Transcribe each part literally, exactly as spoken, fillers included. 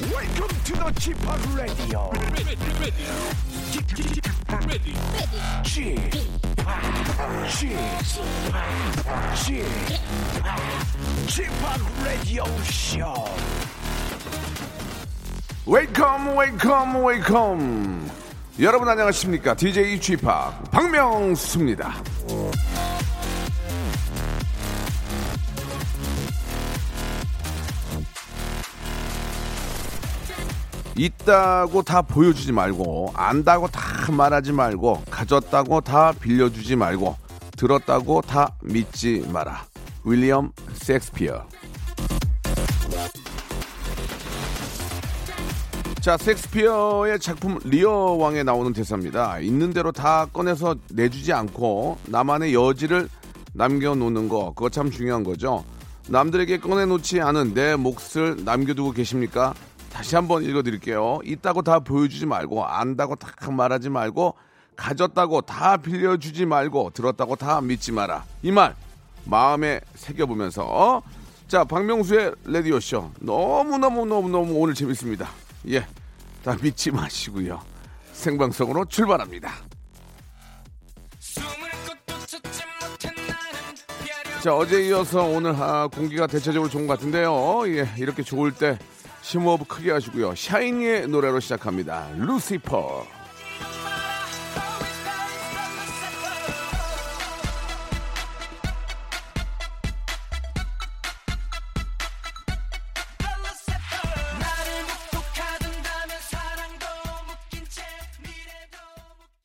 Welcome to the G-팝 Radio. Ready, ready, ready, G-팝, G-팝, G-팝, G-팝 Radio Show. Welcome, welcome, welcome. 여러분 안녕하십니까? 디제이 G-팝 박명수입니다. 있다고 다 보여주지 말고, 안다고 다 말하지 말고, 가졌다고 다 빌려주지 말고, 들었다고 다 믿지 마라. 윌리엄 셰익스피어. 자, 셰익스피어의 작품 리어 왕에 나오는 대사입니다. 있는 대로 다 꺼내서 내주지 않고 나만의 여지를 남겨놓는 거, 그거 참 중요한 거죠. 남들에게 꺼내놓지 않은 내 몫을 남겨두고 계십니까? 다시 한번 읽어드릴게요. 있다고 다 보여주지 말고, 안다고 다 말하지 말고, 가졌다고 다 빌려주지 말고, 들었다고 다 믿지 마라. 이 말 마음에 새겨보면서 어? 자, 박명수의 라디오쇼 너무너무너무너무 오늘 재밌습니다. 예, 다 믿지 마시고요. 생방송으로 출발합니다. 자, 어제 이어서 오늘 아, 공기가 대체적으로 좋은 것 같은데요. 예, 이렇게 좋을 때 심호흡 크게 하시고요. 샤이니의 노래로 시작합니다. 루시퍼.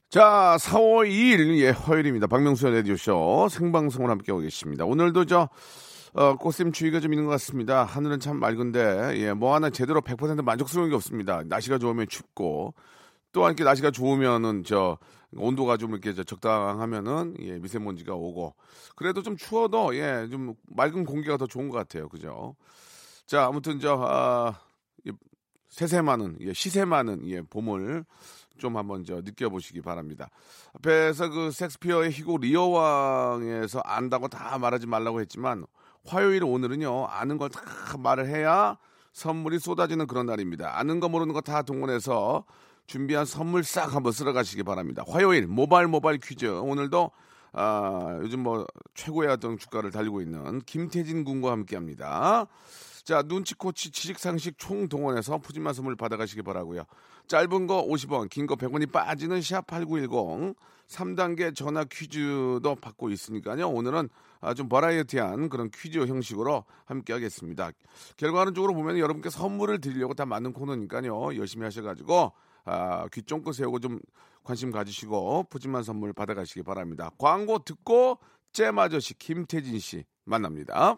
자, 사월 이일 예, 화요일입니다. 박명수의 라디오쇼 생방송을 함께하고 계십니다. 오늘도 저 어, 꽃샘추위가 좀 있는 것 같습니다. 하늘은 참 맑은데 예, 뭐 하나 제대로 백 퍼센트 만족스러운 게 없습니다. 날씨가 좋으면 춥고 또 이렇게 날씨가 좋으면은 저 온도가 좀 이렇게 적당하면은 예, 미세먼지가 오고 그래도 좀 추워도 예, 좀 맑은 공기가 더 좋은 것 같아요. 그죠? 자, 아무튼 저 아, 예, 새새 많은 예, 시새 많은 예, 봄을 좀 한번 저 느껴보시기 바랍니다. 앞에서 그 셰익스피어의 희곡 리어왕에서 안다고 다 말하지 말라고 했지만 화요일 오늘은요, 아는 걸 다 말을 해야 선물이 쏟아지는 그런 날입니다. 아는 거 모르는 거 다 동원해서 준비한 선물 싹 한번 쓸어 가시기 바랍니다. 화요일 모발 모발 퀴즈. 오늘도 아, 요즘 뭐 최고의 어떤 주가를 달리고 있는 김태진 군과 함께합니다. 자, 눈치코치 지식상식 총동원해서 푸짐한 선물 받아가시기 바라고요. 짧은 거 오십 원, 긴 거 백 원이 빠지는 샵팔구일공 삼 단계 전화 퀴즈도 받고 있으니까요. 오늘은 좀 버라이어티한 그런 퀴즈 형식으로 함께하겠습니다. 결과론적으로 보면 여러분께 선물을 드리려고 다 맞는 코너니까요. 열심히 하셔가지고 아, 귀 쫑긋 세우고 좀 관심 가지시고 푸짐한 선물 받아가시기 바랍니다. 광고 듣고 잼 아저씨 김태진 씨 만납니다.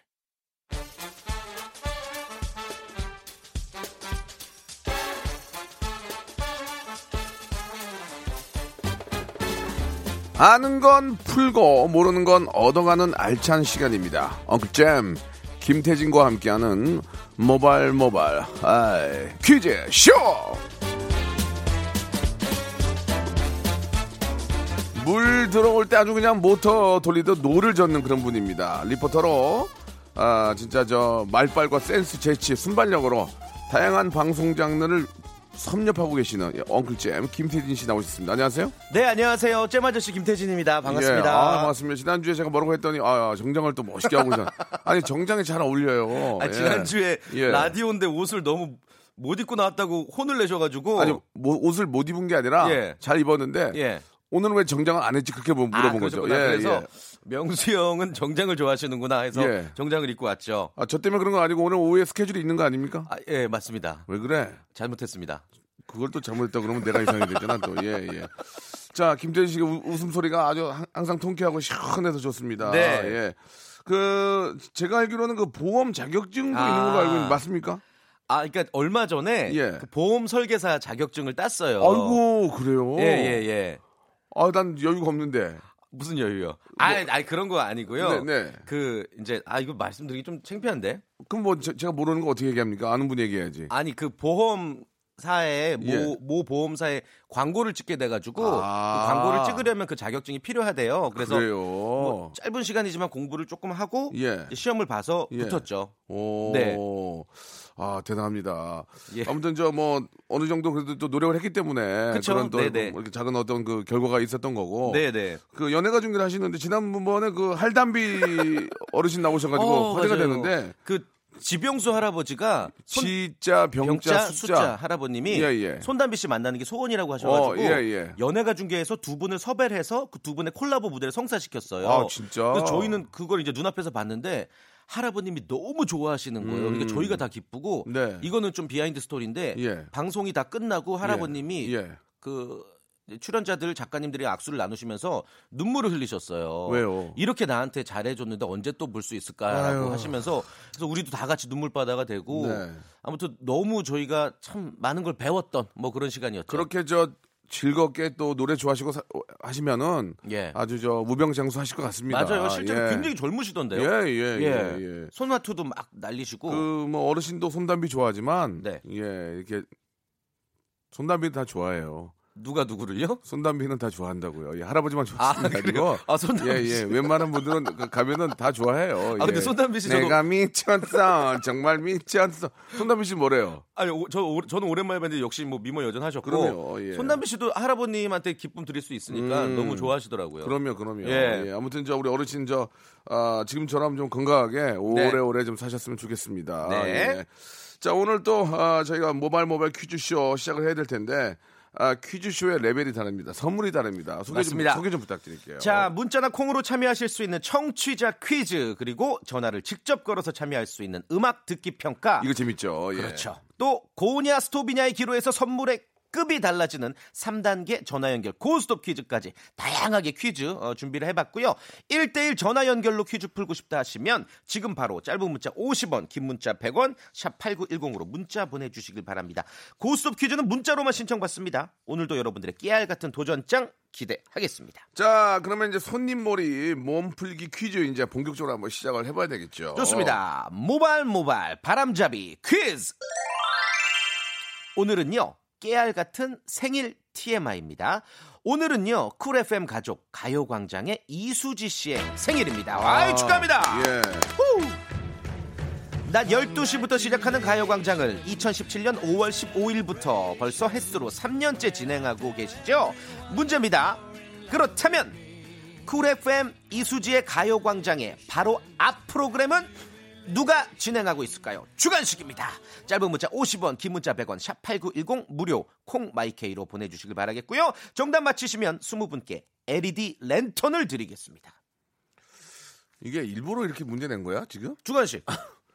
아는 건 풀고 모르는 건 얻어가는 알찬 시간입니다. 엉클잼 김태진과 함께하는 모발 모발 아이, 퀴즈 쇼. 물 들어올 때 아주 그냥 모터 돌리듯 노를 젓는 그런 분입니다. 리포터로 아, 진짜 저 말빨과 센스 재치 순발력으로 다양한 방송 장르를 섭렵하고 계시는 엉클잼 김태진 씨 나오셨습니다. 안녕하세요. 네, 안녕하세요. 잼 아저씨 김태진입니다. 반갑습니다. 예, 아, 반갑습니다. 지난주에 제가 뭐라고 했더니 아, 정장을 또 멋있게 하고 있어요. 아니, 정장이 잘 어울려요. 아, 예. 지난주에 예. 라디오인데 옷을 너무 못 입고 나왔다고 혼을 내셔가지고. 아니, 뭐, 옷을 못 입은 게 아니라 예. 잘 입었는데 예. 오늘은 왜 정장을 안 했지 그렇게 물어본 아, 거죠. 예, 그래서 예. 명수 형은 정장을 좋아하시는구나 해서 예. 정장을 입고 왔죠. 아, 저 때문에 그런 거 아니고 오늘 오후에 스케줄이 있는 거 아닙니까? 아, 예, 맞습니다. 왜 그래? 잘못했습니다. 그걸 또 잘못했다 그러면 내가 이상이 되잖아 또. 예, 예. 자, 김태진 씨의 웃음소리가 아주 항상 통쾌하고 시원해서 좋습니다. 네. 예. 그 제가 알기로는 그 보험 자격증도 아. 있는 걸로 알고 있는데 맞습니까? 아, 그러니까 얼마 전에 예. 그 보험 설계사 자격증을 땄어요. 아이고, 그래요? 예, 예, 예. 아, 난 여유가 없는데. 무슨 여유요? 아니, 뭐, 아니 그런 거 아니고요. 네, 네. 그 이제 아 이거 말씀드리기 좀 창피한데. 그럼 뭐 제, 제가 모르는 거 어떻게 얘기합니까? 아는 분 얘기해야지. 아니 그 보험사에 모, 예. 모 보험사에 광고를 찍게 돼가지고 아~ 그 광고를 찍으려면 그 자격증이 필요하대요. 그래서 뭐 짧은 시간이지만 공부를 조금 하고 예. 시험을 봐서 예. 붙었죠. 오. 네. 아 대단합니다. 예. 아무튼 저 뭐 어느 정도 그래도 또 노력을 했기 때문에 그쵸? 그런 또 이렇게 작은 어떤 그 결과가 있었던 거고. 네네. 그 연예가 중계를 하시는데 지난번에 그 할담비 어르신 나오셔가지고 어, 화제가 맞아요. 되는데 그 지병수 할아버지가 손, 지자 병자, 병자 숫자. 숫자 할아버님이 예, 예. 손담비 씨 만나는 게 소원이라고 하셔가지고 어, 예, 예. 연예가 중계에서 두 분을 섭외를 해서 그 두 분의 콜라보 무대를 성사시켰어요. 아 진짜. 그래서 저희는 그걸 이제 눈앞에서 봤는데. 할아버님이 너무 좋아하시는 거예요. 음. 그러니까 저희가 다 기쁘고 네. 이거는 좀 비하인드 스토리인데 예. 방송이 다 끝나고 할아버님이 예. 예. 그 출연자들 작가님들이 악수를 나누시면서 눈물을 흘리셨어요. 왜요? 이렇게 나한테 잘해줬는데 언제 또 볼 수 있을까라고 아유. 하시면서 그래서 우리도 다 같이 눈물바다가 되고 네. 아무튼 너무 저희가 참 많은 걸 배웠던 뭐 그런 시간이었죠. 그렇게 저 즐겁게 또 노래 좋아하시고 사, 하시면은 예. 아주 저 무병장수 하실 것 같습니다. 맞아요. 실제로 예. 굉장히 젊으시던데요. 예예예. 예, 예. 예. 손화투도 막 날리시고. 그 뭐 어르신도 손담비 좋아하지만 네. 예 이렇게 손담비 다 좋아해요. 누가 누구를요? 손담비는 다 좋아한다고요. 예, 할아버지만 좋아하시고. 아, 아 손담비. 예예. 예. 웬만한 분들은 가면은 다 좋아해요. 아 근데 예. 손담비 씨 저도... 내가 미쳤어. 정말 미쳤어. 손담비 씨 뭐래요? 아니 오, 저 오, 저는 오랜만에 봤는데 역시 뭐 미모 여전하셨고. 그럼요. 예. 손담비 씨도 할아버님한테 기쁨 드릴 수 있으니까 음, 너무 좋아하시더라고요. 그럼요, 그럼요. 예. 예. 아무튼 저 우리 어르신 저 아, 지금처럼 좀 건강하게 오래오래 네. 좀 사셨으면 좋겠습니다. 네. 예. 자 오늘 또 아, 저희가 모발 모발 퀴즈쇼 시작을 해야 될 텐데. 아, 퀴즈쇼의 레벨이 다릅니다. 선물이 다릅니다. 소개 좀, 소개 좀 부탁드릴게요. 자, 문자나 콩으로 참여하실 수 있는 청취자 퀴즈 그리고 전화를 직접 걸어서 참여할 수 있는 음악 듣기 평가. 이거 재밌죠. 그렇죠. 예. 또 고냐 스톱이냐의 기로에서 선물의 급이 달라지는 삼 단계 전화 연결 고스톱 퀴즈까지 다양하게 퀴즈 어, 준비를 해봤고요. 일 대일 전화 연결로 퀴즈 풀고 싶다 하시면 지금 바로 짧은 문자 오십 원, 긴 문자 백 원, 샵 팔구일공으로 문자 보내주시길 바랍니다. 고스톱 퀴즈는 문자로만 신청받습니다. 오늘도 여러분들의 깨알 같은 도전장 기대하겠습니다. 자, 그러면 이제 손님몰이 몸풀기 퀴즈 이제 본격적으로 한번 시작을 해봐야 되겠죠. 좋습니다. 모발 모발 바람잡이 퀴즈. 오늘은요. 깨알 같은 생일 티엠아이입니다. 오늘은요 쿨 에프엠 가족 가요광장의 이수지 씨의 생일입니다. 와이 아, 축하합니다. 예. 낮 열두 시부터 시작하는 가요광장을 이천십칠 년 오월 십오일부터 벌써 햇수로 삼 년째 진행하고 계시죠. 문제입니다. 그렇다면 쿨 에프엠 이수지의 가요광장의 바로 앞 프로그램은 누가 진행하고 있을까요? 주관식입니다. 짧은 문자 오십 원, 긴 문자 백 원, 샵 팔구일공 무료 콩마이케이로 보내주시길 바라겠고요. 정답 맞히시면 이십 분께 엘이디 랜턴을 드리겠습니다. 이게 일부러 이렇게 문제 낸 거야 지금? 주관식.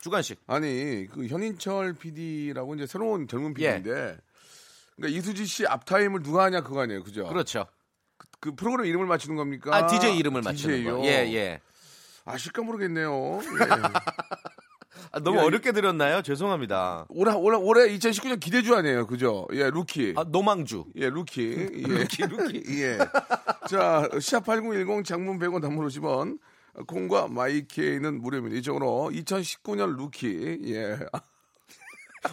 주관식. 아니 그 현인철 피디라고 이제 새로운 젊은 피디인데 예. 그러니까 이수지 씨 앞타임을 누가 하냐 그거 아니에요, 그죠? 그렇죠. 그, 그 프로그램 이름을 맞추는 겁니까? 아 디제이 이름을 디제이요. 맞추는 거. 예예. 예. 아실까 모르겠네요. 예. 아, 너무 야, 어렵게 드렸나요? 죄송합니다. 올해 올해 올해 이천십구 년 기대주 아니에요, 그죠? 예, 루키. 아, 노망주. 예, 루키. 예. 루키, 루키. 예. 자, 시합 팔구일공 장문 백 원 단문 오십 원. 콩과 마이케이는 무료입니다. 이쪽으로 이천십구 년 루키. 예.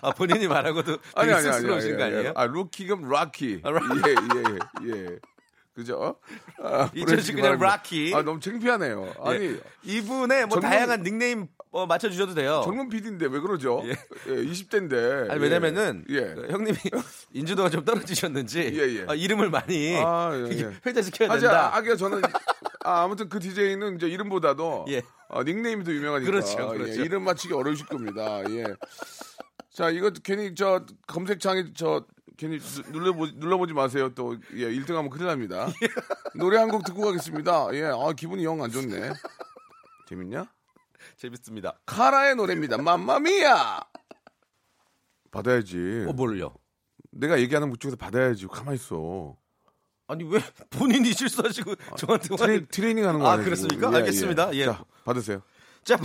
아, 본인이 말하고도 아니 아니 아니. 아니 거 아니에요? 아, 루키 금 락키. 아, 예, 예, 예. 그죠? 아, 이천십구 년 락키. 아, 너무 창피하네요. 아니 예. 이분의 뭐 젊은, 다양한 닉네임 어, 맞춰주셔도 돼요. 젊은 피디인데 왜 그러죠? 예. 예, 이십 대인데. 아니, 왜냐면은 예. 그 형님이 인지도가 좀 떨어지셨는지 예, 예. 어, 이름을 많이 아, 예, 예. 회자시켜야 아, 된다. 아, 아기야 저는 아, 아무튼 그 디제이는 이제 이름보다도 예. 어, 닉네임이 더 유명하니까. 그렇죠, 그렇죠. 예, 이름 맞추기 어려우실 겁니다. 예. 자, 이거 괜히 저 검색창에 저 괜히 눌러보지, 눌러보지 마세요. 또 예, 일 등 하면 큰일 납니다. 예. 노래 한 곡 듣고 가겠습니다. 예, 아, 기분이 영 안 좋네. 재밌냐? 재밌습니다. 카라의 노래입니다. 맘마미야. 받아야지. 어, 뭘요? 내가 얘기하는 것 중에서 받아야지. 가만히 있어. 아니 왜 본인이 실수하시고 아, 저한테 트레, 와... 트레이닝 하는 거 아니에요? 아 그렇습니까? 예, 알겠습니다. 예. 예. 자, 받으세요. 자,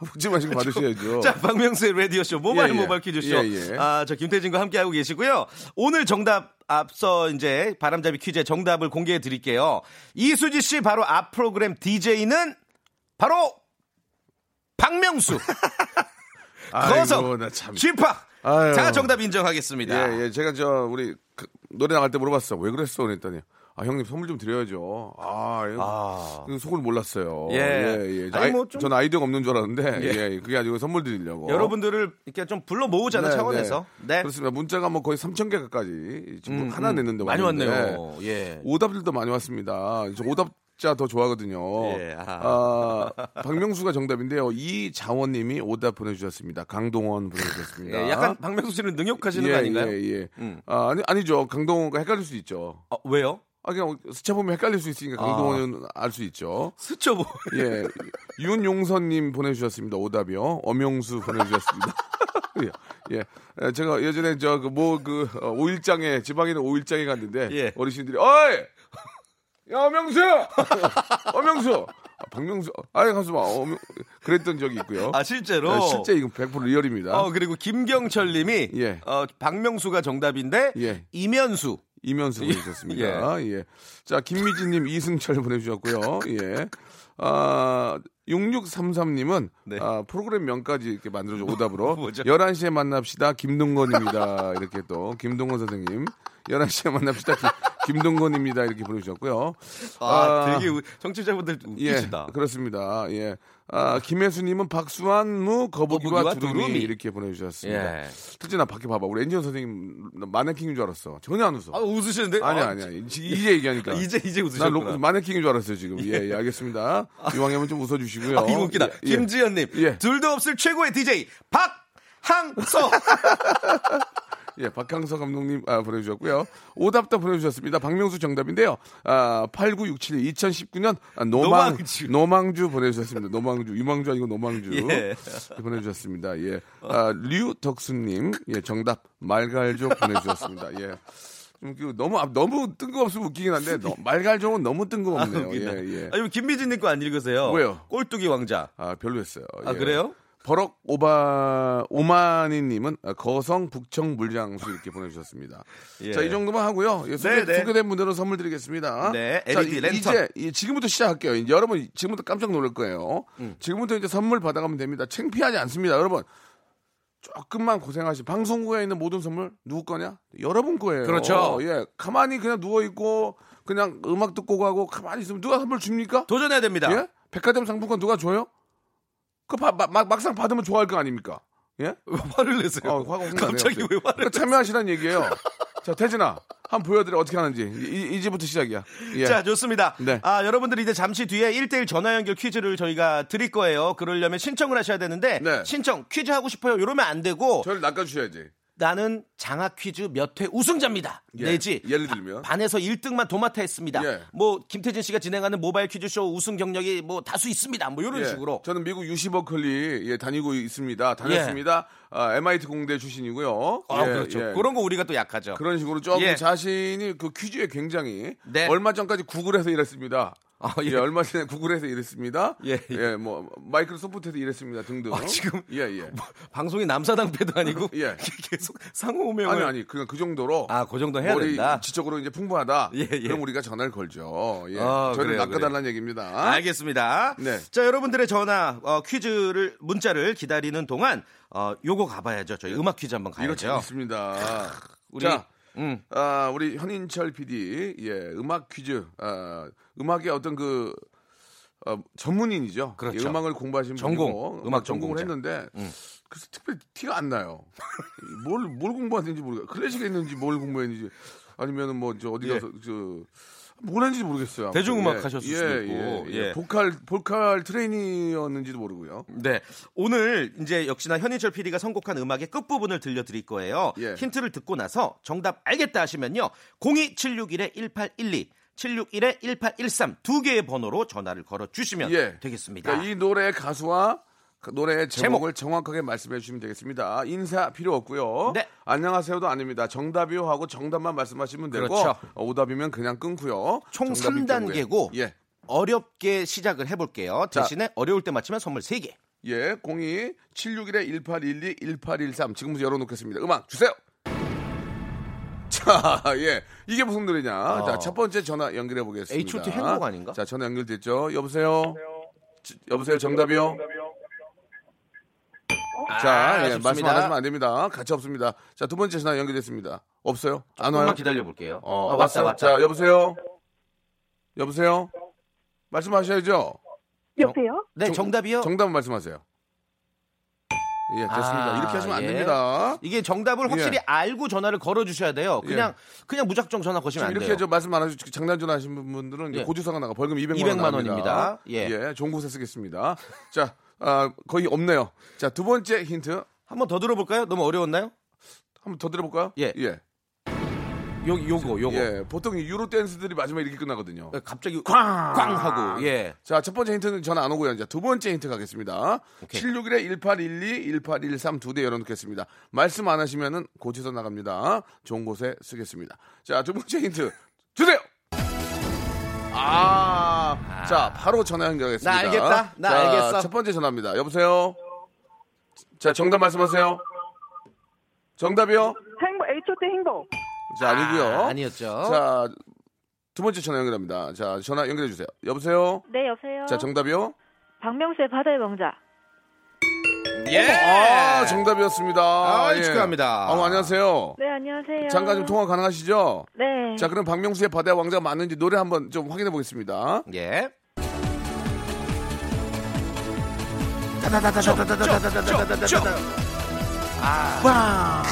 묻지 마시고 받으셔야죠. 자, 박명수의 라디오쇼 모바일 예, 예. 모바일 퀴즈쇼. 예, 예. 아, 저 김태진과 함께하고 계시고요. 오늘 정답 앞서 이제 바람잡이 퀴즈의 정답을 공개해 드릴게요. 이수지 씨 바로 앞 프로그램 디제이는 바로 박명수. 거석, G-팝. 자, 정답 인정하겠습니다. 예, 예. 제가 저 우리 그 노래 나갈 때 물어봤어. 왜 그랬어? 그랬더니. 아, 형님 선물 좀 드려야죠. 아, 아. 속을 몰랐어요. 예, 예. 예. 아니, 뭐 좀... 저는 아이디어가 없는 줄 알았는데, 예. 예. 그게 아니고 선물 드리려고. 여러분들을 이렇게 좀 불러 모으자는 네, 차원에서. 네. 네. 그렇습니다. 문자가 뭐 거의 삼천 개 가까이 지금 음, 하나 냈는데 많이 왔는데. 왔네요. 예. 오답들도 많이 왔습니다. 저 오답자 더 좋아하거든요. 예. 아, 박명수가 정답인데요. 이자원님이 오답 보내주셨습니다. 강동원 보내주셨습니다. 예, 약간 박명수 씨는 능욕하시는 예, 거 아닌가요? 예, 예. 음. 아, 아니 아니죠. 강동원과 헷갈릴 수 있죠. 아, 왜요? 아, 그냥 스쳐보면 헷갈릴 수 있으니까 강동원은 아. 알 수 있죠. 스쳐보. 예, 윤용선님 보내주셨습니다. 오답이요. 엄영수 보내주셨습니다. 예, 예, 제가 예전에 저 그 뭐 그 오일장에 지방에는 오일장에 갔는데 예. 어르신들이 어이, 야 엄영수, 엄영수. 박명수, 아예 가서 막 어, 그랬던 적이 있고요. 아 실제로, 네, 실제 이건 백 퍼센트 리얼입니다. 어 그리고 김경철님이 예. 어, 박명수가 정답인데 예. 이면수, 이면수 보내주셨습니다. 예. 예. 자 김미진님 이승철 보내주셨고요. 예. 아 육육삼삼님은 네. 아, 프로그램 명까지 이렇게 만들어줘 오답으로 열한 시에 만납시다 김동건입니다. 이렇게 또 김동건 선생님. 열한 시에 만납시다. 김동건입니다. 이렇게 보내주셨고요. 아, 아 되게 우, 정치자분들 웃기시다. 예, 그렇습니다. 예. 아, 김혜수님은 박수환, 무, 거북이와, 거북이와 두루미. 두루미 이렇게 보내주셨습니다. 예. 특히 나 밖에 봐봐. 우리 엔지오 선생님 마네킹인 줄 알았어. 전혀 안 웃어. 아, 웃으시는데? 아니, 아니, 아니. 이제 얘기하니까. 이제, 이제 웃으시는데. 마네킹인 줄 알았어요, 지금. 예, 예, 알겠습니다. 이왕이면 좀 웃어주시고요. 아, 이거 웃기다. 예, 김지현님. 예. 둘도 없을 최고의 디제이, 박항서. 예, 박항서 감독님 아, 보내주셨고요. 오답도 보내주셨습니다. 박명수 정답인데요. 아, 팔구육칠 이천십구 년 아, 노망, 노망주. 노망주 보내주셨습니다. 노망주. 유망주 아니고 노망주. 예. 보내주셨습니다. 예. 아, 류덕수님. 예, 정답. 말갈족 보내주셨습니다. 예. 좀 너무, 너무 뜬금없으면 웃기긴 한데, 너, 말갈종은 너무 뜬금없네요. 아, 예, 예. 아니, 김미진님 거 안 읽으세요? 왜요? 꼴뚜기 왕자. 아, 별로였어요. 아, 예. 그래요? 버럭 오바 오마니님은 거성 북청 물장수 이렇게 보내주셨습니다. 예. 자, 이 정도만 하고요. 예, 소개, 소개된 분들은 선물 드리겠습니다. 네, 엘이디 자, 랜턴. 이제 예, 지금부터 시작할게요. 이제 여러분 지금부터 깜짝 놀랄 거예요. 음. 지금부터 이제 선물 받아가면 됩니다. 창피하지 않습니다, 여러분. 조금만 고생하시. 방송국에 있는 모든 선물 누구 거냐? 여러분 거예요. 그렇죠. 예, 가만히 그냥 누워 있고 그냥 음악 듣고 가고 가만히 있으면 누가 선물 줍니까? 도전해야 됩니다. 예? 백화점 상품권 누가 줘요? 그 바, 막, 막상 받으면 좋아할 거 아닙니까? 예? 왜 화를 내세요? 어, 화가 갑자기 왜 화를 내세요? 참여하시라는 얘기예요. 자, 태진아, 한번 보여드려 어떻게 하는지. 이, 이제부터 시작이야. 예. 자, 좋습니다. 네. 아, 여러분들 이제 잠시 뒤에 일 대일 전화 연결 퀴즈를 저희가 드릴 거예요. 그러려면 신청을 하셔야 되는데 네. 신청 퀴즈 하고 싶어요. 이러면 안 되고 저를 낚아주셔야지. 나는 장학 퀴즈 몇 회 우승자입니다. 예, 내지 예를 들면 아, 반에서 일 등만 도맡아 했습니다. 예. 뭐 김태진 씨가 진행하는 모바일 퀴즈쇼 우승 경력이 뭐 다수 있습니다. 뭐 이런 예. 식으로. 저는 미국 유씨 버클리 예, 다니고 있습니다. 다녔습니다. 예. 아, 엠아이티 공대 출신이고요. 아, 예, 그렇죠. 예. 그런 거 우리가 또 약하죠. 그런 식으로 조금 예. 자신이 그 퀴즈에 굉장히 네. 얼마 전까지 구글에서 일했습니다. 아, 예. 예, 얼마 전에 구글에서 일했습니다. 예, 예. 예, 뭐 마이크로소프트에서 일했습니다 등등. 아, 지금 예, 예. 뭐, 방송이 남사당패도 아니고 예. 계속 상호명을 아니 아니 그냥 그 정도로 아, 그 정도 해야 된다. 지적으로 이제 풍부하다. 예, 예. 그럼 우리가 전화를 걸죠. 예. 아, 저희를 낚아달라는 얘기입니다. 알겠습니다. 네. 자, 여러분들의 전화 어, 퀴즈를 문자를 기다리는 동안 어, 요거 가봐야죠. 저희 음악 퀴즈 한번 가야죠. 이거 재밌습니다. 우리 자. 음. 아, 우리 현인철 피디, 예, 음악 퀴즈, 아, 음악의 어떤 그 어, 전문인이죠. 그렇죠. 예, 음악을 공부하신 전공, 분이고, 음악 전공을 전공자. 했는데 음. 그래서 특별히 티가 안 나요. 뭘, 뭘 공부했는지 모르겠어요. 클래식에 있는지 뭘 공부했는지 아니면은 뭐 저 어디 가서 예. 저 뭘 했는지 모르겠어요. 대중음악 예, 하셨을 예, 수도 있고. 예, 예. 예. 보컬, 보컬 트레이닝이었는지도 모르고요. 네. 오늘 이제 역시나 현인철 피디가 선곡한 음악의 끝부분을 들려드릴 거예요. 예. 힌트를 듣고 나서 정답 알겠다 하시면요. 공이 칠육일 일팔일이, 칠육일 일팔일삼 두 개의 번호로 전화를 걸어주시면 예. 되겠습니다. 그러니까 이 노래의 가수와 그 노래의 제목을 제목. 정확하게 말씀해 주시면 되겠습니다. 인사 필요 없고요. 네. 안녕하세요도 아닙니다. 정답이요 하고 정답만 말씀하시면 되고 그렇죠. 오답이면 그냥 끊고요. 총 삼 단계고 예. 어렵게 시작을 해볼게요. 대신에 자. 어려울 때 맞히면 선물 세 개. 예, 공이 칠육일 일팔일이 일팔일삼 지금부터 열어놓겠습니다. 음악 주세요. 자, 예, 이게 무슨 노래냐? 아. 자, 첫 번째 전화 연결해 보겠습니다. 에이치 오 티 행복 아닌가? 자, 전화 연결됐죠. 여보세요. 여보세요. 지, 여보세요. 정답이요. 어? 자, 아, 예, 말씀 안 하시면 안 됩니다. 가치 없습니다. 자, 두 번째 전화 연결됐습니다. 없어요? 안 와요? 기다려 볼게요. 어, 아, 왔어. 왔다. 자, 여보세요. 여보세요. 말씀하셔야죠. 여보세요? 네, 정, 정답이요? 정답은 말씀하세요. 예, 됐습니다. 아, 이렇게 하시면 안 예. 됩니다. 이게 정답을 확실히 예. 알고 전화를 걸어 주셔야 돼요. 그냥 예. 그냥 무작정 전화 거시면 안 돼요. 이렇게 저 말씀 안 하시고 장난 전화 하신 분들은 예. 고지서가 나가 벌금 이백만 원입니다. 예. 예, 종국에 쓰겠습니다. 자, 아, 거의 없네요. 자, 두 번째 힌트 한번 더 들어볼까요? 너무 어려웠나요? 한번 더 들어볼까요? 예, 예. 요, 요거, 요거. 예, 보통 유로 댄스들이 마지막에 이렇게 끝나거든요. 갑자기 꽝! 꽝! 하고, 예. 자, 첫 번째 힌트는 전화 안 오고요. 이제 두 번째 힌트 가겠습니다. 칠육일에 일팔일이, 일팔일삼 두 대 열어놓겠습니다. 말씀 안 하시면은 고지서 나갑니다. 좋은 곳에 쓰겠습니다. 자, 두 번째 힌트 주세요! 아, 아. 자, 바로 전화 연결하겠습니다. 나 알겠다. 나 자, 알겠어. 첫 번째 전화입니다. 여보세요? 자, 정답 말씀하세요. 정답이요? 행복, 에이치 오 티 행복. 자, 아니고요. 아, 아니었죠. 자, 두 번째 전화 연결합니다. 자, 전화 연결해 주세요. 여보세요. 네, 여보세요. 자, 정답이요. 박명수의 바다의 왕자. 예. 아, 정답이었습니다. 아, 예. 축하합니다. 아, 안녕하세요. 네, 안녕하세요. 잠깐 좀 통화 가능하시죠? 네. 자, 그럼 박명수의 바다의 왕자 맞는지 노래 한번 좀 확인해 보겠습니다. 예. 다다다다다다다다다다다다. 아. 와.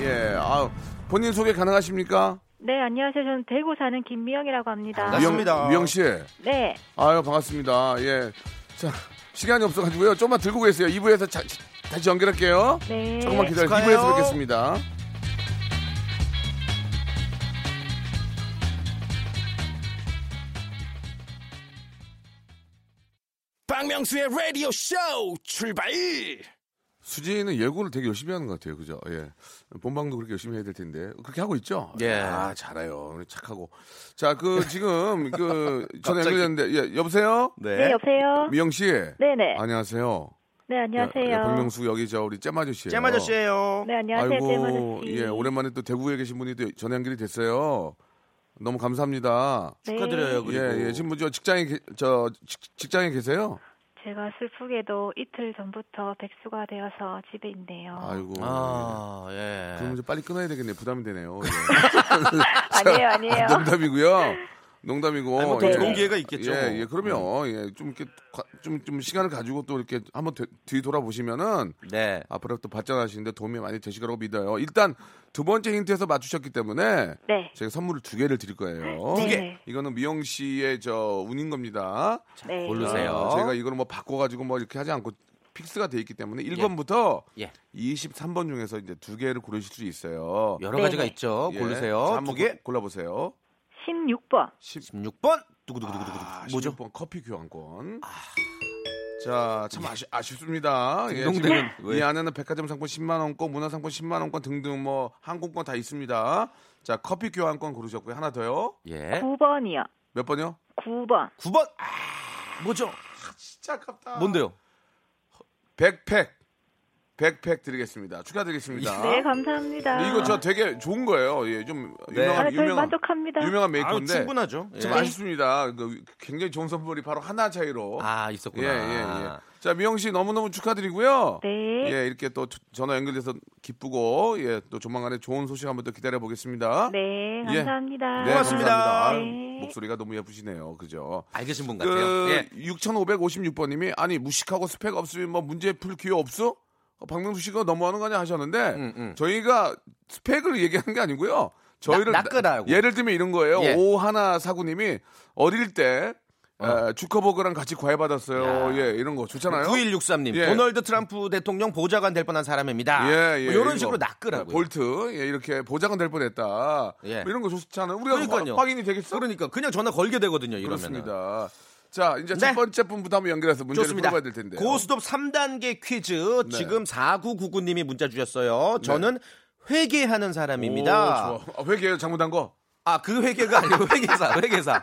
예. 아. 본인 소개 가능하십니까? 네, 안녕하세요. 저는 대구 사는 김미영이라고 합니다. 반갑습니다. 미영 씨. 네. 아유, 반갑습니다. 예. 자, 시간이 없어가지고요. 좀만 들고 계세요. 이 부에서 자, 다시 연결할게요. 네. 조금만 기다려요. 이 부에서 뵙겠습니다. 박명수의 라디오 쇼 출발! 수지는 예고를 되게 열심히 하는 것 같아요, 그죠? 예, 본방도 그렇게 열심히 해야 될 텐데 그렇게 하고 있죠? 예, 아 잘해요, 착하고. 자, 그 지금 그 전화 연결됐는데, 예, 여보세요? 네, 네 여보세요. 미영 씨, 네, 네. 안녕하세요. 네, 안녕하세요. 예, 예, 박명수 여기 저 우리 잼아저씨예요. 잼아저씨예요. 네, 안녕하세요, 잼아저씨. 예, 오랜만에 또 대구에 계신 분이 또 전화 연결이 됐어요. 너무 감사합니다. 네. 축하드려요. 그리고. 예, 예, 지금 저 직장에 저 직, 직장에 계세요? 제가 슬프게도 이틀 전부터 백수가 되어서 집에 있네요. 아이고. 아, 예. 그럼 이제 빨리 끊어야 되겠네요. 부담이 되네요. 예. 아니에요, 아니에요. 농담이고요. 농담이고. 아니, 뭐 더 좋은 예. 기회가 있겠죠. 예, 예. 그러면 예. 좀 이렇게 좀, 좀 시간을 가지고 또 이렇게 한번 뒤 돌아보시면은 네. 앞으로 또 발전하시는데 도움이 많이 되실 거라고 믿어요. 일단 두 번째 힌트에서 맞추셨기 때문에 네. 제가 선물을 두 개를 드릴 거예요. 두 개. 네. 이거는 미영 씨의 저 운인 겁니다. 네. 고르세요. 어, 제가 이걸 뭐 바꿔가지고 뭐 이렇게 하지 않고 픽스가 돼 있기 때문에 일 번부터 예. 이십삼 번 중에서 이제 두 개를 고르실 수 있어요. 여러 가지가 네. 있죠. 예. 고르세요. 자, 한번 골라보세요. 십육 번. 십육 번. 두구두구두구두구. 아, 뭐죠? 십육 번 커피 교환권. 아. 자, 참 아쉬, 아쉽습니다. 예, 이 안에는 백화점 상품 십만 원권, 문화상품 십만 원권 등등 뭐 항공권 다 있습니다. 자, 커피 교환권 고르셨고요. 하나 더요. 예. 구 번이요. 몇 번이요? 구 번. 구 번. 아, 뭐죠? 아, 진짜 아깝다. 뭔데요? 백팩. 백팩 드리겠습니다. 축하드리겠습니다. 네, 감사합니다. 이거 저 되게 좋은 거예요. 예, 좀 유명한 네. 유명한 아, 만족합니다. 유명한 메이커인데 아유, 충분하죠. 예. 참 아쉽습니다. 그, 굉장히 좋은 선물이 바로 하나 차이로 아 있었구나. 예, 예, 예. 자, 미영 씨 너무 너무 축하드리고요. 네. 예, 이렇게 또 전화 연결돼서 기쁘고 예, 또 조만간에 좋은 소식 한번 더 기다려 보겠습니다. 네, 감사합니다. 예. 네, 고맙습니다. 감사합니다. 네. 아, 목소리가 너무 예쁘시네요, 그죠? 알겠은 분 같아요. 그, 예. 육천오백오십육 번님이 아니 무식하고 스펙 없으면 뭐 문제 풀 기회 없어? 박명수 씨가 너무하는 거 아니야 하셨는데 음, 음. 저희가 스펙을 얘기하는 게 아니고요. 저희를 나, 낚으라고. 예를 들면 이런 거예요. 예. 오하나사구님이 어릴 때 어. 에, 주커버그랑 같이 과외 받았어요. 예, 이런 거 좋잖아요. 구일육삼님 예. 도널드 트럼프 대통령 보좌관 될 뻔한 사람입니다. 예, 예, 뭐 이런 식으로 낚으라고. 볼트 예, 이렇게 보좌관 될 뻔했다. 예. 뭐 이런 거 좋잖아요. 우리가 확인이 되겠어. 그러니까 그냥 전화 걸게 되거든요. 그렇습니다. 자, 이제 네. 첫 번째 분부터 한번 연결해서 문제를 풀어봐야 될 텐데요. 고스톱 삼 단계 퀴즈. 네. 지금 사구구구님이 문자 주셨어요. 저는 네. 회계하는 사람입니다. 오, 좋아. 아, 회계요? 잘못한 거? 아, 그 회계가 아니고 회계사. 회계사.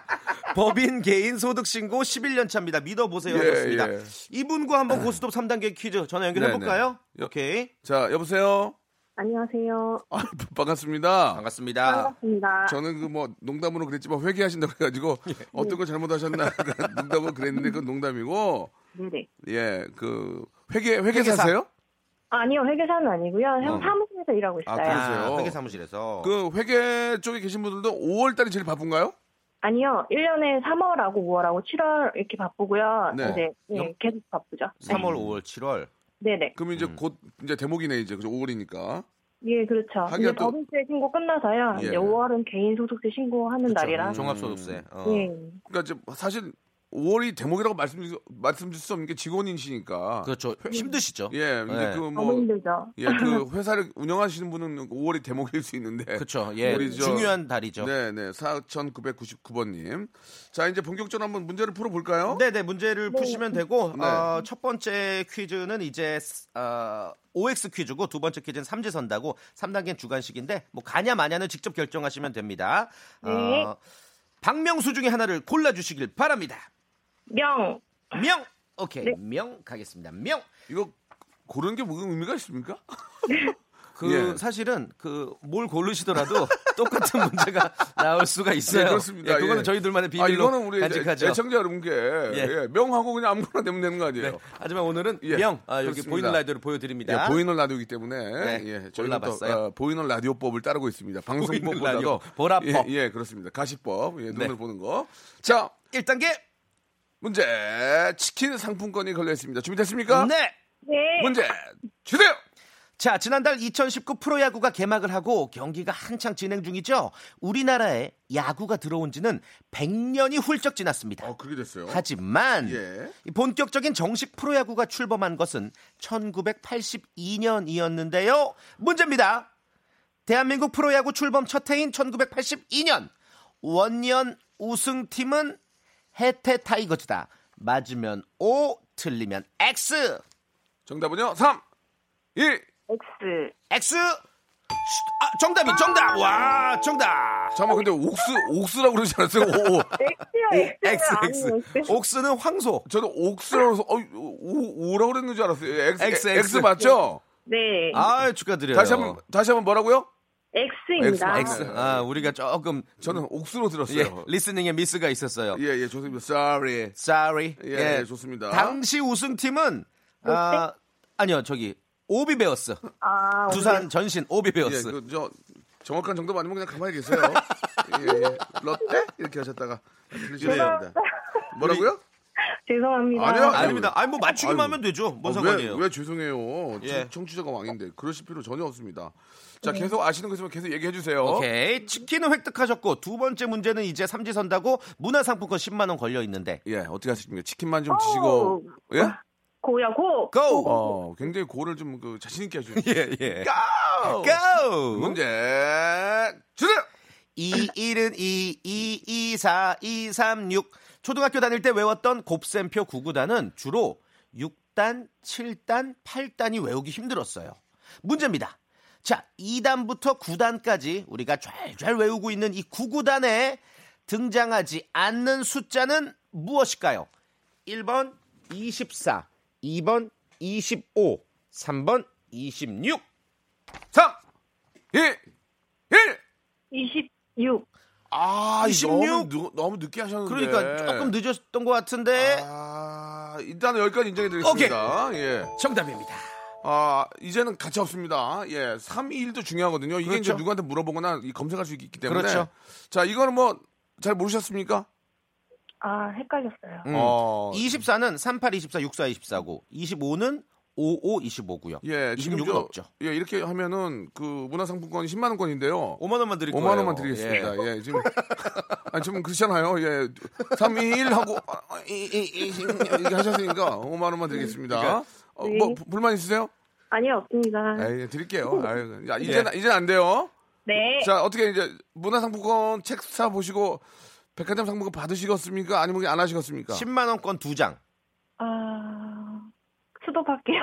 법인 개인 소득신고 십일 년 차입니다. 믿어보세요. 예, 예. 이분과 한번 고스톱 삼 단계 퀴즈 전화 연결해볼까요? 네네. 오케이. 자, 여보세요? 안녕하세요. 아, 반갑습니다. 반갑습니다. 반갑습니다. 저는 그 뭐 농담으로 그랬지만 회개하신다고 해가지고 예. 어떤 걸 잘못하셨나 농담으로 그랬는데 그건 농담이고. 네네. 예, 그 회계 회계사세요? 아니요, 회계사는 아니고요. 형 어. 사무실에서 일하고 있어요. 아, 그러세요? 아, 회계 사무실에서. 그 회계 쪽에 계신 분들도 오월달이 제일 바쁜가요? 아니요, 일 년에 삼월하고 오월하고 칠월 이렇게 바쁘고요. 네. 이제 예, 계속 바쁘죠. 삼월, 네. 오월, 칠월. 네네. 그럼 이제 음. 곧 이제 대목이네 이제 그죠? 오월이니까. 예, 그렇죠. 이제 또... 법인세 신고 끝나서요. 예. 이제 오월은 개인 소득세 신고하는 그렇죠. 날이라. 음. 종합소득세. 어. 예. 그러니까 이제 사실 오월이 대목이라고 말씀 말씀드릴 수 없는 게 직원이시니까. 그렇죠. 회, 힘드시죠. 예, 근데 예. 그 뭐 너무 힘들죠. 예, 그 회사를 운영하시는 분은 오월이 대목일 수 있는데. 그렇죠. 예, 저, 중요한 달이죠. 네, 네. 사천구백구십구 번님. 자, 이제 본격적으로 한번 문제를 풀어볼까요? 네, 네. 문제를 네. 푸시면 되고 네. 어, 첫 번째 퀴즈는 이제 어, 오엑스 퀴즈고 두 번째 퀴즈는 삼지선다고 삼 단계는 주관식인데 뭐 가냐 마냐는 직접 결정하시면 됩니다. 어, 네. 박명수 중에 하나를 골라주시길 바랍니다. 명. 명. 오케이. 네. 명 가겠습니다. 명. 이거 고른 게 무슨 의미가 있습니까? 그 예. 사실은 그 뭘 고르시더라도 똑같은 문제가 나올 수가 있어요. 네, 그렇습니다. 예, 그거는 예. 저희들만의 비밀로 아, 우리 간직하죠. 애청자 여러분께 예. 예. 명하고 그냥 아무거나 내면 되는 거 아니에요. 네. 하지만 오늘은 예. 명. 아, 여기 그렇습니다. 보이는 라디오를 보여드립니다. 예, 보이는 라디오이기 때문에 네. 예, 저희는 또, 어, 보이는 라디오법을 따르고 있습니다. 방송법보다도 보라법. 예, 예, 그렇습니다. 가시법. 예, 눈을 네. 보는 거. 자, 일 단계. 문제 치킨 상품권이 걸려 있습니다. 준비됐습니까? 네. 네. 문제 주세요. 자, 지난달 이천십구 프로야구가 개막을 하고 경기가 한창 진행 중이죠. 우리나라에 야구가 들어온 지는 백 년이 훌쩍 지났습니다. 아, 그게 됐어요. 하지만 예. 본격적인 정식 프로야구가 출범한 것은 천구백팔십이 년이었는데요. 문제입니다. 대한민국 프로야구 출범 첫 해인 천구백팔십이 년 원년 우승팀은 해태 타이거즈다. 맞으면 O, 틀리면 X. 정답은요? 삼, 이, X. X. 아, 정답이 정답. 와, 정답. 잠깐만, 근데 옥스, 옥스라고 그러지 않았어요? 오, 오. X요, X, X. X. 옥스는 황소. 저는 옥스라고 해서 어, 오, 오라고 그랬는 줄 알았어요. X, X, X. X 맞죠? 네. 아, 축하드려요. 다시 한번, 다시 한번 뭐라고요? X입니다. X. X. 아, 우리가 조금 저는 옥수로 들었어요. 예, 리스닝에 미스가 있었어요. 예, 예, 좋습니다. Sorry, sorry. 예, 예. 예 좋습니다. 당시 우승팀은 아, 아니요, 저기 오비베어스. 아, 두산 오케이. 전신 오비베어스. 예, 그, 저 정확한 정답 아니면 그냥 가만히 계세요. 예, 예. 롯데 이렇게 하셨다가 죄송합니다. 뭐라고요? 죄송합니다. 아니요, 아닙니다. 아니 뭐 맞추기만 아이고. 하면 되죠. 뭔 아, 상관이에요? 왜, 왜 죄송해요? 예. 청취자가 왕인데 그러실 필요 전혀 없습니다. 자, 계속 아시는 거 있으면 계속 얘기해 주세요. 오케이. 치킨은 획득하셨고 두 번째 문제는 이제 삼지선다고 문화상품권 십만 원 걸려 있는데. 예, 어떻게 하십니까? 치킨만 좀 드시고. 오! 예? 고야 고. 고. 어, 굉장히 고를 좀 그 자신 있게 하시죠. 예, 예. 고! 고! 문제 주세요. 이십일은 이십이, 이십사, 이십삼, 육. 초등학교 다닐 때 외웠던 곱셈표 구구단은 주로 육 단, 칠 단, 팔 단이 외우기 힘들었어요. 문제입니다. 자, 이 단부터 구 단까지 우리가 좔좔 외우고 있는 이 구구단에 등장하지 않는 숫자는 무엇일까요? 일 번 이십사, 이 번 이십오, 삼 번 이십육. 삼, 이, 일. 이십육. 아, 이십육. 너무, 너무 늦게 하셨는데. 그러니까 조금 늦었던 것 같은데. 아, 일단은 여기까지 인정해드리겠습니다. 오케이. 예. 정답입니다. 아, 이제는 가치 없습니다. 예, 삼, 이, 일도 중요하거든요. 이게 그렇죠. 이제 누구한테 물어보거나 검색할 수 있기 때문에. 그렇죠. 자, 이거는 뭐 잘 모르셨습니까? 아, 헷갈렸어요. 음. 어... 이십사는 삼, 팔, 이십사, 육, 사, 이십사고 이십오는 오, 오, 이십오고요. 예, 이십육은 저, 없죠. 예, 이렇게 하면은 그 문화상품권이 십만 원권인데요. 오만 원만 드릴 거예요. 오만 원만 드리겠습니다. 예, 예 지금 아니 지금 그렇잖아요. 예, 삼, 이, 일 하고 이렇게 하셨으니까 오만 원만 드리겠습니다. 그러니까, 어, 네. 뭐 불만 있으세요? 아니요, 없습니다. 에이, 드릴게요. 아유, 이제 네. 이제 안 돼요. 네. 자, 어떻게 이제 문화상품권 책 사 보시고 백화점 상품권 받으시겠습니까? 아니면 안 하시겠습니까? 십만 원권 두 장. 아, 스톱할게요.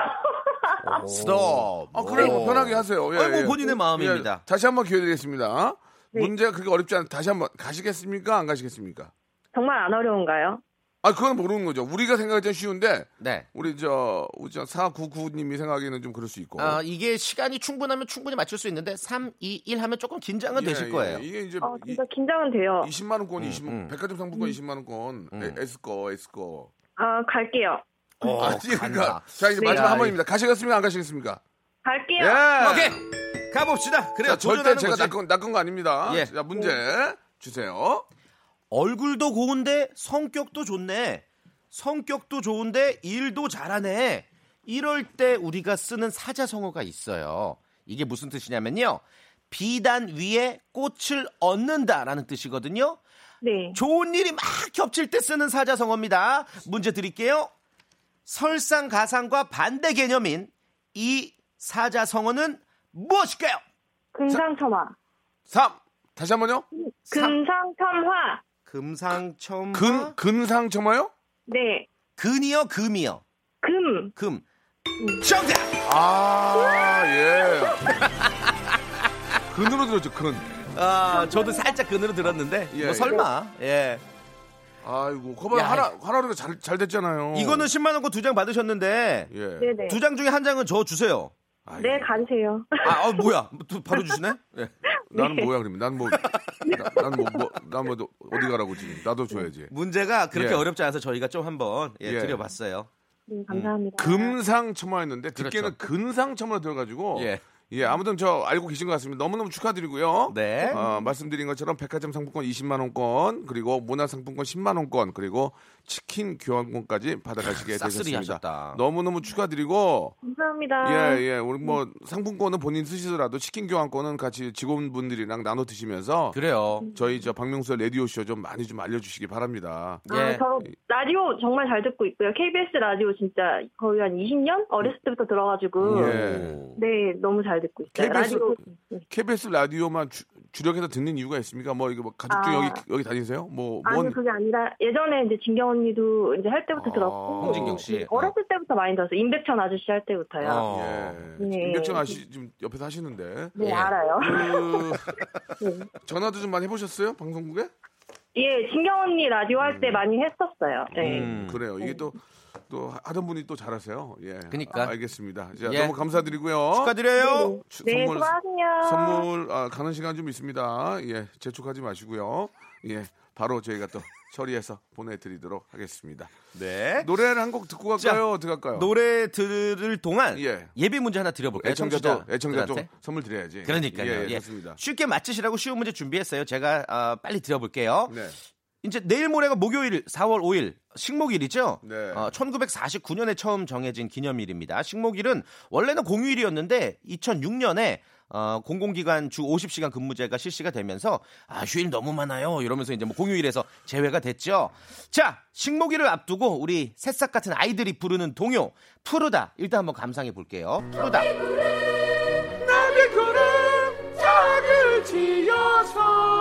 스톱. 아, 그래요. 편하게 하세요. 예, 아이고, 예. 본인의 마음입니다. 예, 다시 한번 기회 드리겠습니다. 네. 문제가 그렇게 어렵지 않아요. 다시 한번 가시겠습니까? 안 가시겠습니까? 정말 안 어려운가요? 아, 그건 모르는 거죠. 우리가 생각할 땐 쉬운데, 네. 우리 저, 사구구님이 생각하기에는 좀 그럴 수 있고. 아, 이게 시간이 충분하면 충분히 맞출 수 있는데, 삼, 이, 일 하면 조금 긴장은 예, 되실 예, 거예요. 이게 이제. 아, 진짜 긴장은 돼요. 이십만 원권, 음, 이십만, 음. 백화점 상품권 음. 이십만 원권, 음. 에스꺼, 에스꺼. 아, 갈게요. 어, 아, 그러니까. 자, 이제 네. 마지막 한 번입니다. 가시겠습니까? 안 가시겠습니까? 갈게요. 예. 오케이. 가봅시다. 그래요. 자, 절대 제가 낚은, 낚은 거 아닙니다. 예. 자, 문제 오. 주세요. 얼굴도 고운데 성격도 좋네. 성격도 좋은데 일도 잘하네. 이럴 때 우리가 쓰는 사자성어가 있어요. 이게 무슨 뜻이냐면요. 비단 위에 꽃을 얻는다라는 뜻이거든요. 네. 좋은 일이 막 겹칠 때 쓰는 사자성어입니다. 문제 드릴게요. 설상가상과 반대 개념인 이 사자성어는 무엇일까요? 금상첨화. 삼. 다시 한 번요. 금상첨화. 금상첨화. 금, 금상첨화요? 네. 근이요, 금이요. 금. 금. 정답! 아, 예. 근으로 들었죠, 근. 아, 저도 살짝 근으로 들었는데. 예, 뭐 설마. 예. 예. 아이고, 그만 하나, 하나로 잘, 잘 됐잖아요. 이거는 십만 원권 두 장 받으셨는데. 예. 네네. 두 장 중에 한 장은 저 주세요. 아이고. 네, 가세요. 아, 어, 뭐야. 바로 주시네? 예. 나는 네. 뭐야, 그러면. 난 뭐, 난 뭐, 뭐, 난 뭐, 어디 가라고 지금. 나도 줘야지. 문제가 그렇게 예. 어렵지 않아서 저희가 좀 한번 예, 예. 드려봤어요. 네, 감사합니다. 음. 금상첨화였는데, 듣기에는 그렇죠. 근상첨화로 들어가지고. 예. 예, 아무튼 저 알고 계신 것 같습니다. 너무너무 축하드리고요. 네. 어, 말씀드린 것처럼 백화점 상품권 이십만 원권, 그리고 문화상품권 십만 원권, 그리고 치킨 교환권까지 받아가시게 되셨습니다. 너무너무 축하드리고. 감사합니다. 예, 예. 우리 뭐 상품권은 본인 쓰시더라도 치킨 교환권은 같이 직원분들이랑 나눠 드시면서. 그래요. 저희 저 박명수의 라디오쇼 좀 많이 좀 알려주시기 바랍니다. 아, 예. 저 라디오 정말 잘 듣고 있고요. 케이비에스 라디오 진짜 거의 한 이십 년? 어렸을 때부터 들어가지고. 예. 네, 너무 잘 듣고 있어요. 케이비에스, 라디오. 케이비에스 라디오만 주, 주력해서 듣는 이유가 있습니까? 뭐, 이거 뭐 가족 중에 아, 여기, 여기 다니세요? 뭐, 아니, 뭔... 그게 아니라 예전에 이제 진경 언니도 이제 할 때부터 아, 들었고. 홍진경 씨. 어렸을 때부터 많이 들었어요. 임백천 아저씨 할 때부터요. 아, 예. 네. 임백천 아저씨 지금 옆에서 하시는데. 네, 예. 알아요. 그... 네. 전화도 좀 많이 해보셨어요? 방송국에? 예, 진경 언니 라디오 할 때 음. 많이 했었어요. 네. 음, 그래요. 이게 또. 또 하던 분이 또 잘하세요. 예. 그러니까. 아, 알겠습니다. 자, 예. 너무 감사드리고요. 축하드려요. 주, 네, 선물, 수고하세요. 선물 아, 가는 시간 좀 있습니다. 예, 재촉하지 마시고요. 예, 바로 저희가 또 처리해서 보내드리도록 하겠습니다. 네. 노래를 한 곡 듣고 갈까요? 자, 어떻게 할까요? 노래 들을 동안 예. 예비 문제 하나 드려볼까요? 애청자도 애청자 좀 선물 드려야지. 그러니까요. 예, 예. 좋습니다. 쉽게 맞히시라고 쉬운 문제 준비했어요. 제가 어, 빨리 드려볼게요. 네. 이제 내일 모레가 목요일 사월 오일 식목일이죠. 네. 어, 천구백사십구년에 처음 정해진 기념일입니다. 식목일은 원래는 공휴일이었는데 이천육년에 어, 공공기관 주 오십 시간 근무제가 실시가 되면서 아 휴일 너무 많아요 이러면서 이제 뭐 공휴일에서 제외가 됐죠. 자, 식목일을 앞두고 우리 새싹 같은 아이들이 부르는 동요 푸르다 일단 한번 감상해 볼게요. 푸르다. 나비 구름 짝을 지어서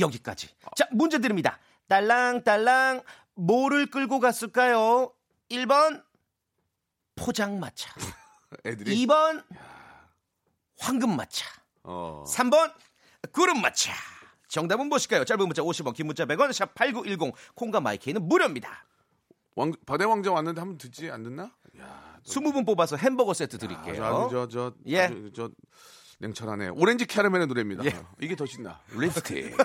여기까지. 자, 문제 드립니다. 딸랑딸랑 뭐를 끌고 갔을까요? 일 번 포장마차. 애들이? 이 번 황금마차. 어. 삼 번 구름마차. 정답은 무엇일까요? 짧은 문자 오십 원, 긴 문자 백 원, 샵 팔구일공, 콩과 마이케이는 무료입니다. 왕, 바다 왕자 왔는데 한번 듣지 안 듣나? 야, 너... 이십 분 뽑아서 햄버거 세트 드릴게요. 야, 아주, 아주, 저, 예. 아주, 저... 냉철하네. 오렌지 캐러멜의 노래입니다. 예. 이게 더 신나. 립스틱.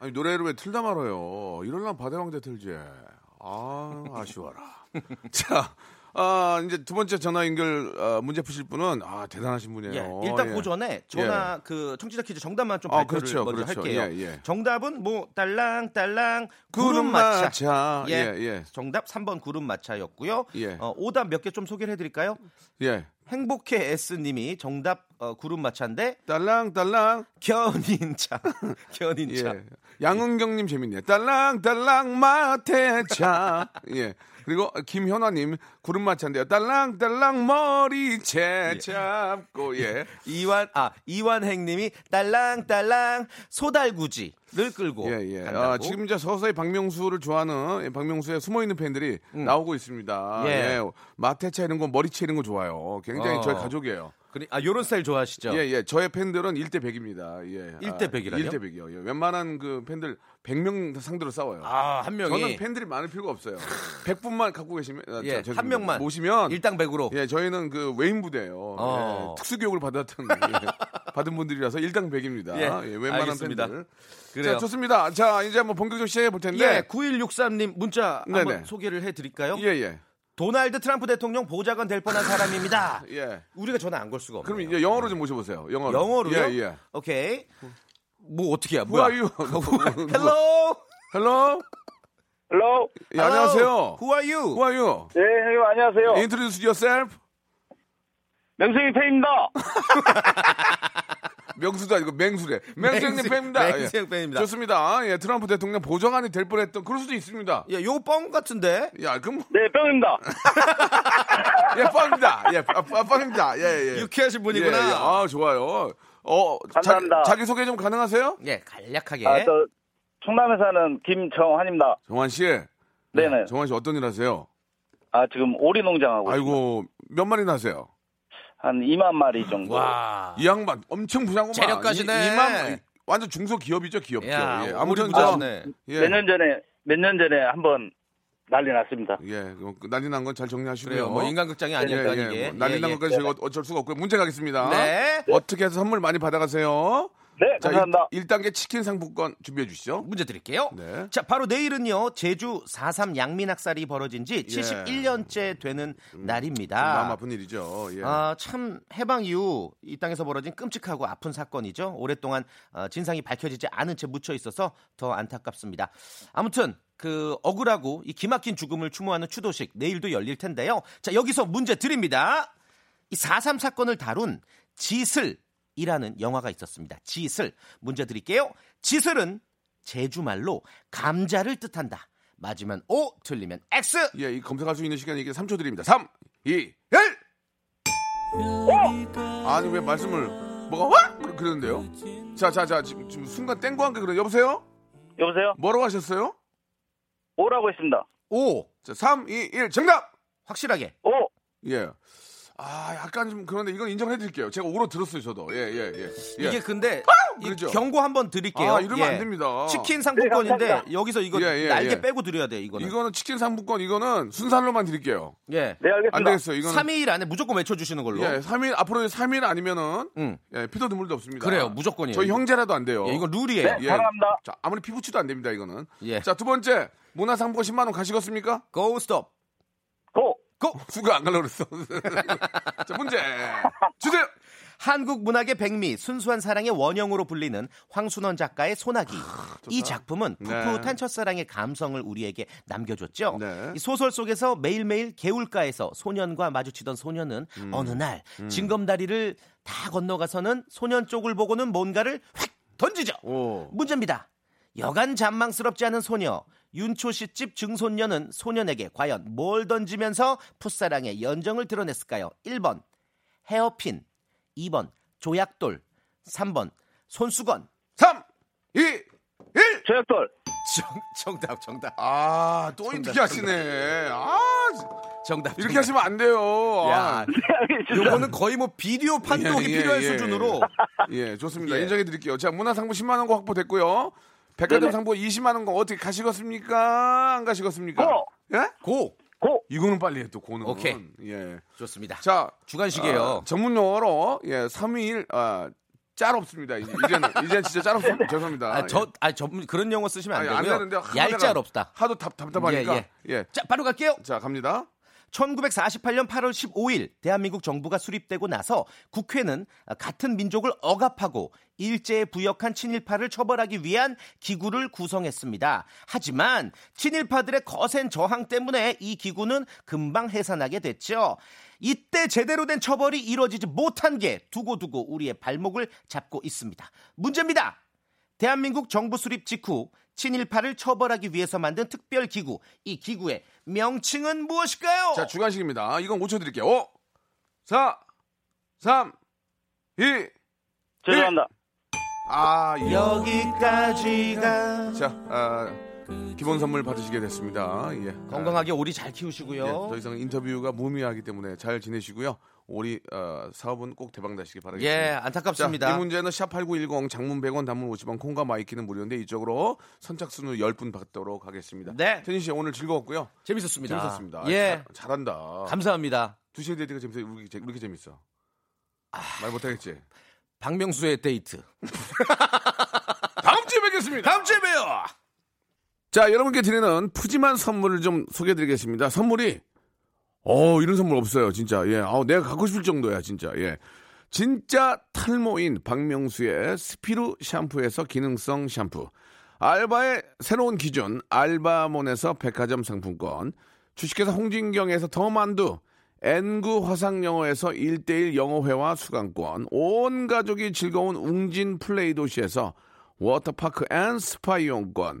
아니 노래를 왜 틀다 말아요. 이럴라면 바다왕자 틀지. 아 아쉬워라. 자, 아, 이제 두 번째 전화 연결 아, 문제 푸실 분은 아 대단하신 분이에요. 예, 일단 예. 그 전에 전화 예. 그 청취자 퀴즈 정답만 좀 발표를 아, 그렇죠, 먼저 그렇죠. 할게요. 예, 예. 정답은 뭐 딸랑딸랑 구름마차. 예, 예, 예. 정답 삼 번 구름마차였고요. 예. 어, 오답 몇 개 좀 소개를 해드릴까요? 예. 행복해 S님이 정답 어, 구름마차인데 딸랑딸랑 견인차. 견인차. 예. 양은경님 재밌네요. 딸랑딸랑 마태차. 예. 그리고 김현아님 구름마차인데요. 딸랑딸랑 머리채 잡고 예. 예. 이완 아 이완행님이 딸랑딸랑 소달구지. 늘 끌고 예, 예. 아, 지금 이제 서서히 박명수를 좋아하는 박명수의 숨어있는 팬들이 음. 나오고 있습니다. 예. 예. 마태차 이런 거 머리채 이런 거 좋아요. 굉장히 어. 저희 가족이에요. 그리, 아, 요런 스타일 좋아하시죠? 예, 예. 저의 팬들은 일 대 백입니다. 예. 일 대 백이라뇨? 아, 일 대 백이요. 예. 웬만한 그 팬들 백 명 상대로 싸워요. 아, 한 명이? 저는 팬들이 많을 필요가 없어요. 백 분만 갖고 계시면, 아, 예, 자, 한 명만. 모시면. 일당 백으로. 예, 저희는 그 외인 부대예요. 어. 예, 특수교육을 받았던, 예, 받은 분들이라서 일당 백입니다. 예, 예, 웬만한 알겠습니다. 팬들. 그래요. 자, 좋습니다. 자, 이제 한번 본격적으로 시작해 볼 텐데. 예, 구일육삼 님 문자 한번 네네. 소개를 해 드릴까요? 예, 예. 도널드 트럼프 대통령 보좌관 될 뻔한 사람입니다. 예. 우리가 전화 안 걸 수가 없네요. 그럼 이제 영어로 좀 모셔보세요. 영어로. 영어로요? 예, 예. 오케이. 뭐 어떻게야? 뭐야? Who are you? Hello. Hello. Hello. 예, 안녕하세요. Who are you? Who are you? 예, 형님 안녕하세요. Introduce yourself. 명수님 팬입니다. 명수도 아니고 맹수래. 맹수형님 팬입니다. 맹수형 팬입니다. 예. 좋습니다. 예, 트럼프 대통령 보좌관이 될 뻔했던 그럴 수도 있습니다. 예, 요거 뻥 같은데. 야, 그럼 네, 뻥입니다. 예, 뻥입니다. 예, 아, 뻥입니다. 예, 예. 유쾌하신 분이구나. 예, 예. 아, 좋아요. 어, 감사합니다. 자기, 자기 소개 좀 가능하세요? 예, 간략하게. 아, 저 충남에 사는 김정환입니다. 정환 씨. 네, 네. 정환 씨 어떤 일 하세요? 아, 지금 오리 농장하고. 아이고, 몇 마리나 하세요? 한 이만 마리 정도. 와. 이 양반 엄청 부자구만. 재력가시네. 이만 마리. 완전 중소기업이죠, 기업죠. 예, 아무리 부자시네. 예. 몇 년 전에 몇 년 전에 한번 난리 났습니다. 예, 난리 난 건 잘 정리하시고요. 뭐 인간극장이 아니니까 예, 예, 이게. 뭐 난리 예, 난 것까지 예. 제가 어쩔 수가 없고요. 문제 가겠습니다. 네. 어떻게 해서 선물 많이 받아가세요. 네, 자, 감사합니다. 일 단계 치킨 상품권 준비해 주시죠. 문제 드릴게요. 네. 자, 바로 내일은요. 제주 사 삼 양민학살이 벌어진 지 칠십일 년째 되는 음, 날입니다. 마음 아픈 일이죠. 예. 아, 참 해방 이후 이 땅에서 벌어진 끔찍하고 아픈 사건이죠. 오랫동안 어, 진상이 밝혀지지 않은 채 묻혀 있어서 더 안타깝습니다. 아무튼 그 억울하고 이 기막힌 죽음을 추모하는 추도식 내일도 열릴 텐데요. 자, 여기서 문제 드립니다. 이 사 삼 사건을 다룬 지슬 이라는 영화가 있었습니다. 지슬. 문제 드릴게요. 지슬은 제주말로 감자를 뜻한다. 맞으면 O, 틀리면 X. 예, 이 검색할 수 있는 시간이 이게 삼 초 드립니다. 삼, 이, 일. 오! 아니 왜 말씀을 뭐가 와? 그러는데요. 자, 자, 자. 지금, 지금 순간 땡과 함께 그래. 여보세요? 여보세요? 뭐라고 하셨어요? O라고 했습니다. O. 자, 삼, 이, 일. 정답. 확실하게. O. 예. 아, 약간 좀 그런데 이건 인정해 드릴게요. 제가 오로 들었어요, 저도. 예, 예, 예. 예. 이게 근데 아, 그렇죠. 경고 한번 드릴게요. 아, 이러면 예. 안 됩니다. 치킨 상품권인데 네, 여기서 이거 예, 예, 날개 예. 빼고 드려야 돼, 이거는. 이거는 치킨 상품권 이거는 순살로만 드릴게요. 예. 네, 알겠습니다. 안 되겠어요. 이건 삼 일 안에 무조건 외쳐 주시는 걸로. 예, 삼 일 앞으로 삼 일 아니면은 음. 예, 피도 눈물도 없습니다. 그래요. 무조건이에요. 저희 형제라도 안 돼요. 예, 이건 룰이에요. 네, 사랑합니다. 예. 자, 아무리 피부치도 안 됩니다, 이거는. 예. 자, 두 번째. 문화 상품권 십만 원 가시겠습니까? 고 스톱. 고 고! 수가 안 가려고 그랬어. 자, 문제 주세요. 한국 문학의 백미, 순수한 사랑의 원형으로 불리는 황순원 작가의 소나기. 아, 이 작품은 풋풋한 네. 첫사랑의 감성을 우리에게 남겨줬죠. 네. 이 소설 속에서 매일매일 개울가에서 소년과 마주치던 소년은 음. 어느 날 음. 징검다리를 다 건너가서는 소년 쪽을 보고는 뭔가를 확 던지죠. 오. 문제입니다. 여간 잔망스럽지 않은 소녀 윤초씨 집 증손녀는 소년에게 과연 뭘 던지면서 풋사랑의 연정을 드러냈을까요? 일 번 헤어핀, 이 번 조약돌, 삼 번 손수건. 삼, 이, 일. 조약돌. 정, 정답 정답. 아, 또 이렇게 하시네. 아, 정답. 이렇게 정답. 하시면 안 돼요. 야, 요거는 거의 뭐 비디오 판독이 예, 예, 필요한 예, 수준으로. 예, 예 좋습니다. 예. 인정해 드릴게요. 자, 문화상품 십만 원권 확보됐고요. 백화점 상품 이십만 원권 어떻게 가시겠습니까? 안 가시겠습니까? 고! 예? 고! 고! 이거는 빨리 해, 또 고는 거. 오케이. 예. 좋습니다. 자, 주간식이에요. 어, 전문 용어로, 예, 삼 일, 아, 짤 없습니다. 이제는, 이제는 진짜 짤 없습니다. 죄송합니다. 아, 저, 아, 저, 그런 용어 쓰시면 안 되고요. 안 되는데, 얄짤 없다. 하도 답, 답답하니까. 예, 예. 예. 자, 바로 갈게요. 자, 갑니다. 천구백사십팔 년 팔월 십오일 대한민국 정부가 수립되고 나서 국회는 같은 민족을 억압하고 일제에 부역한 친일파를 처벌하기 위한 기구를 구성했습니다. 하지만 친일파들의 거센 저항 때문에 이 기구는 금방 해산하게 됐죠. 이때 제대로 된 처벌이 이루어지지 못한 게 두고두고 우리의 발목을 잡고 있습니다. 문제입니다. 대한민국 정부 수립 직후 친일파를 처벌하기 위해서 만든 특별기구. 이 기구의 명칭은 무엇일까요? 자, 주관식입니다. 이건 오 초 드릴게요. 오, 사, 삼, 이, 죄송합니다. 일. 아, 예. 여기까지가. 자, 아, 기본 선물 받으시게 됐습니다. 예. 건강하게 오리 잘 키우시고요. 예. 더 이상 인터뷰가 무의미하기 때문에 잘 지내시고요. 우리 어, 사업은 꼭 대박나시기 바라겠습니다. 예, 안타깝습니다. 자, 이 문제는 샵팔구일공 장문 백 원 단문 오십 원 콩과 마이키는 무료인데 이쪽으로 선착순으로 열 분 받도록 하겠습니다. 네. 태진 씨 오늘 즐거웠고요. 재밌었습니다. 재밌었습니다. 예. 잘, 잘한다. 감사합니다. 두 시에 데이트가 재밌어요. 우리 이렇게 재밌어. 아... 말 못하겠지? 박명수의 데이트. 다음 주에 뵙겠습니다. 다음 주에 봬요. 자, 여러분께 드리는 푸짐한 선물을 좀 소개해드리겠습니다. 선물이 어 이런 선물 없어요 진짜. 예, 아 내가 갖고 싶을 정도야 진짜. 예, 진짜 탈모인 박명수의 스피루 샴푸에서 기능성 샴푸, 알바의 새로운 기준 알바몬에서 백화점 상품권, 주식회사 홍진경에서 더만두, 엔구 화상영어에서 일대일 영어회화 수강권, 온 가족이 즐거운 웅진 플레이 도시에서 워터파크 앤 스파 이용권,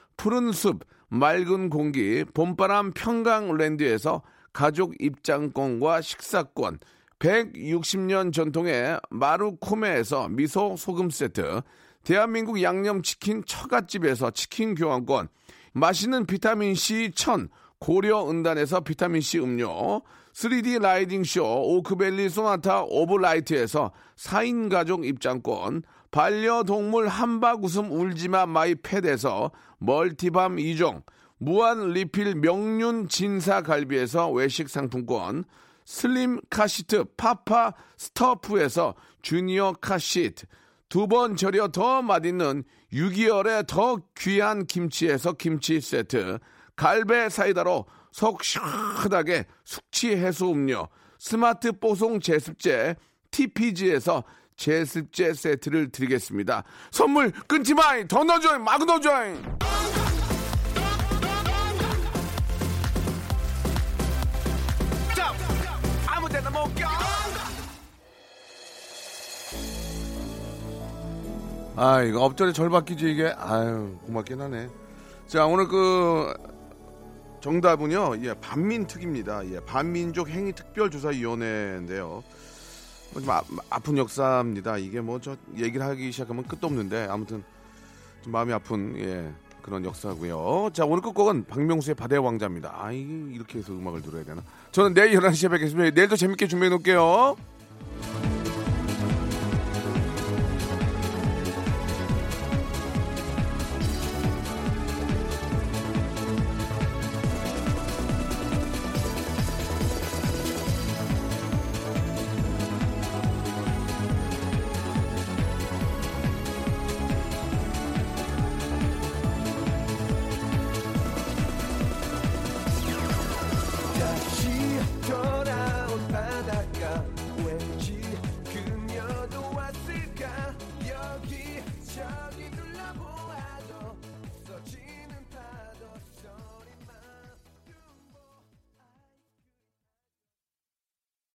푸른 숲 맑은 공기 봄바람 평강랜드에서 가족 입장권과 식사권, 백육십 년 전통의 마루코메에서 미소 소금 세트, 대한민국 양념치킨 처갓집에서 치킨 교환권, 맛있는 비타민C 천 고려은단에서 비타민C 음료, 쓰리디 라이딩쇼 오크밸리 소나타 오브라이트에서 사 인 가족 입장권, 반려동물 함박 웃음 울지마 마이 팻에서 멀티밤 이 종, 무한 리필 명륜 진사 갈비에서 외식 상품권, 슬림 카시트 파파 스터프에서 주니어 카시트, 두 번 절여 더 맛있는 유기열의 더 귀한 김치에서 김치 세트, 갈배 사이다로 속 시원하게 숙취 해소 음료, 스마트 뽀송 제습제 티피지에서 제습제 세트를 드리겠습니다. 선물 끊지 마이! 더 넣어줘이! 막 넣어줘이! 아 이거 업절에 절 바뀌지 이게. 아유 고맙긴 하네. 자 오늘 그 정답은요 예 반민특위입니다. 예 반민족 행위 특별조사위원회인데요. 좀 아, 아픈 역사입니다. 이게 뭐 저 얘기를 하기 시작하면 끝도 없는데 아무튼 좀 마음이 아픈 예 그런 역사고요. 자 오늘 끝곡은 박명수의 바다의 왕자입니다. 아 이렇게 해서 음악을 들어야 되나? 저는 내일 열한 시에 뵙겠습니다. 내일도 재밌게 준비해 놓을게요. Ciao.